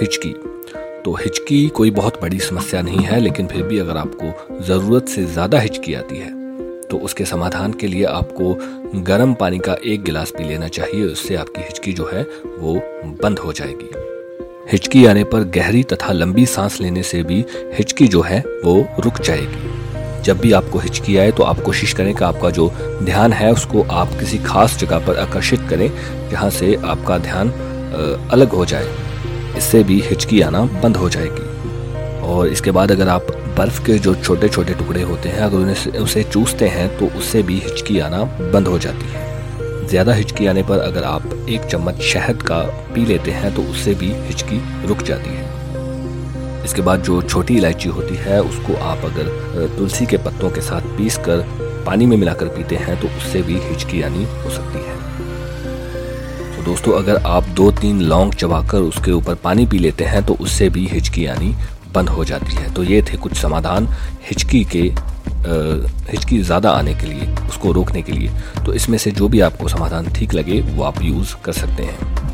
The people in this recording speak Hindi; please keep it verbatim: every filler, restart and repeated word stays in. हिचकी। तो हिचकी कोई बहुत बड़ी समस्या नहीं है, लेकिन फिर भी अगर आपको ज़रूरत से ज़्यादा हिचकी आती है तो उसके समाधान के लिए आपको गर्म पानी का एक गिलास पी लेना चाहिए। उससे आपकी हिचकी जो है वो बंद हो जाएगी। हिचकी आने पर गहरी तथा लंबी सांस लेने से भी हिचकी जो है वो रुक जाएगी। जब भी आपको हिचकी आए तो आप कोशिश करें कि आपका जो ध्यान है उसको आप किसी खास जगह पर आकर्षित करें जहाँ से आपका ध्यान अलग हो जाए। इससे भी हिचकी आना बंद हो जाएगी। और इसके बाद अगर आप बर्फ़ के जो छोटे छोटे टुकड़े होते हैं अगर उन्हें उसे चूसते हैं तो उससे भी हिचकी आना बंद हो जाती है। ज़्यादा हिचकी आने पर अगर आप एक चम्मच शहद का पी लेते हैं तो उससे भी हिचकी रुक जाती है। इसके बाद जो छोटी इलायची होती है उसको आप अगर तुलसी के पत्तों के साथ पीसकर पानी में मिलाकर पीते हैं तो उससे भी हिचकी आनी हो सकती है। तो दोस्तों, अगर आप दो तीन लौंग चबाकर उसके ऊपर पानी पी लेते हैं तो उससे भी हिचकी आनी बंद हो जाती है। तो ये थे कुछ समाधान हिचकी के हिचकी ज़्यादा आने के लिए, उसको रोकने के लिए। तो इसमें से जो भी आपको समाधान ठीक लगे वो आप यूज़ कर सकते हैं।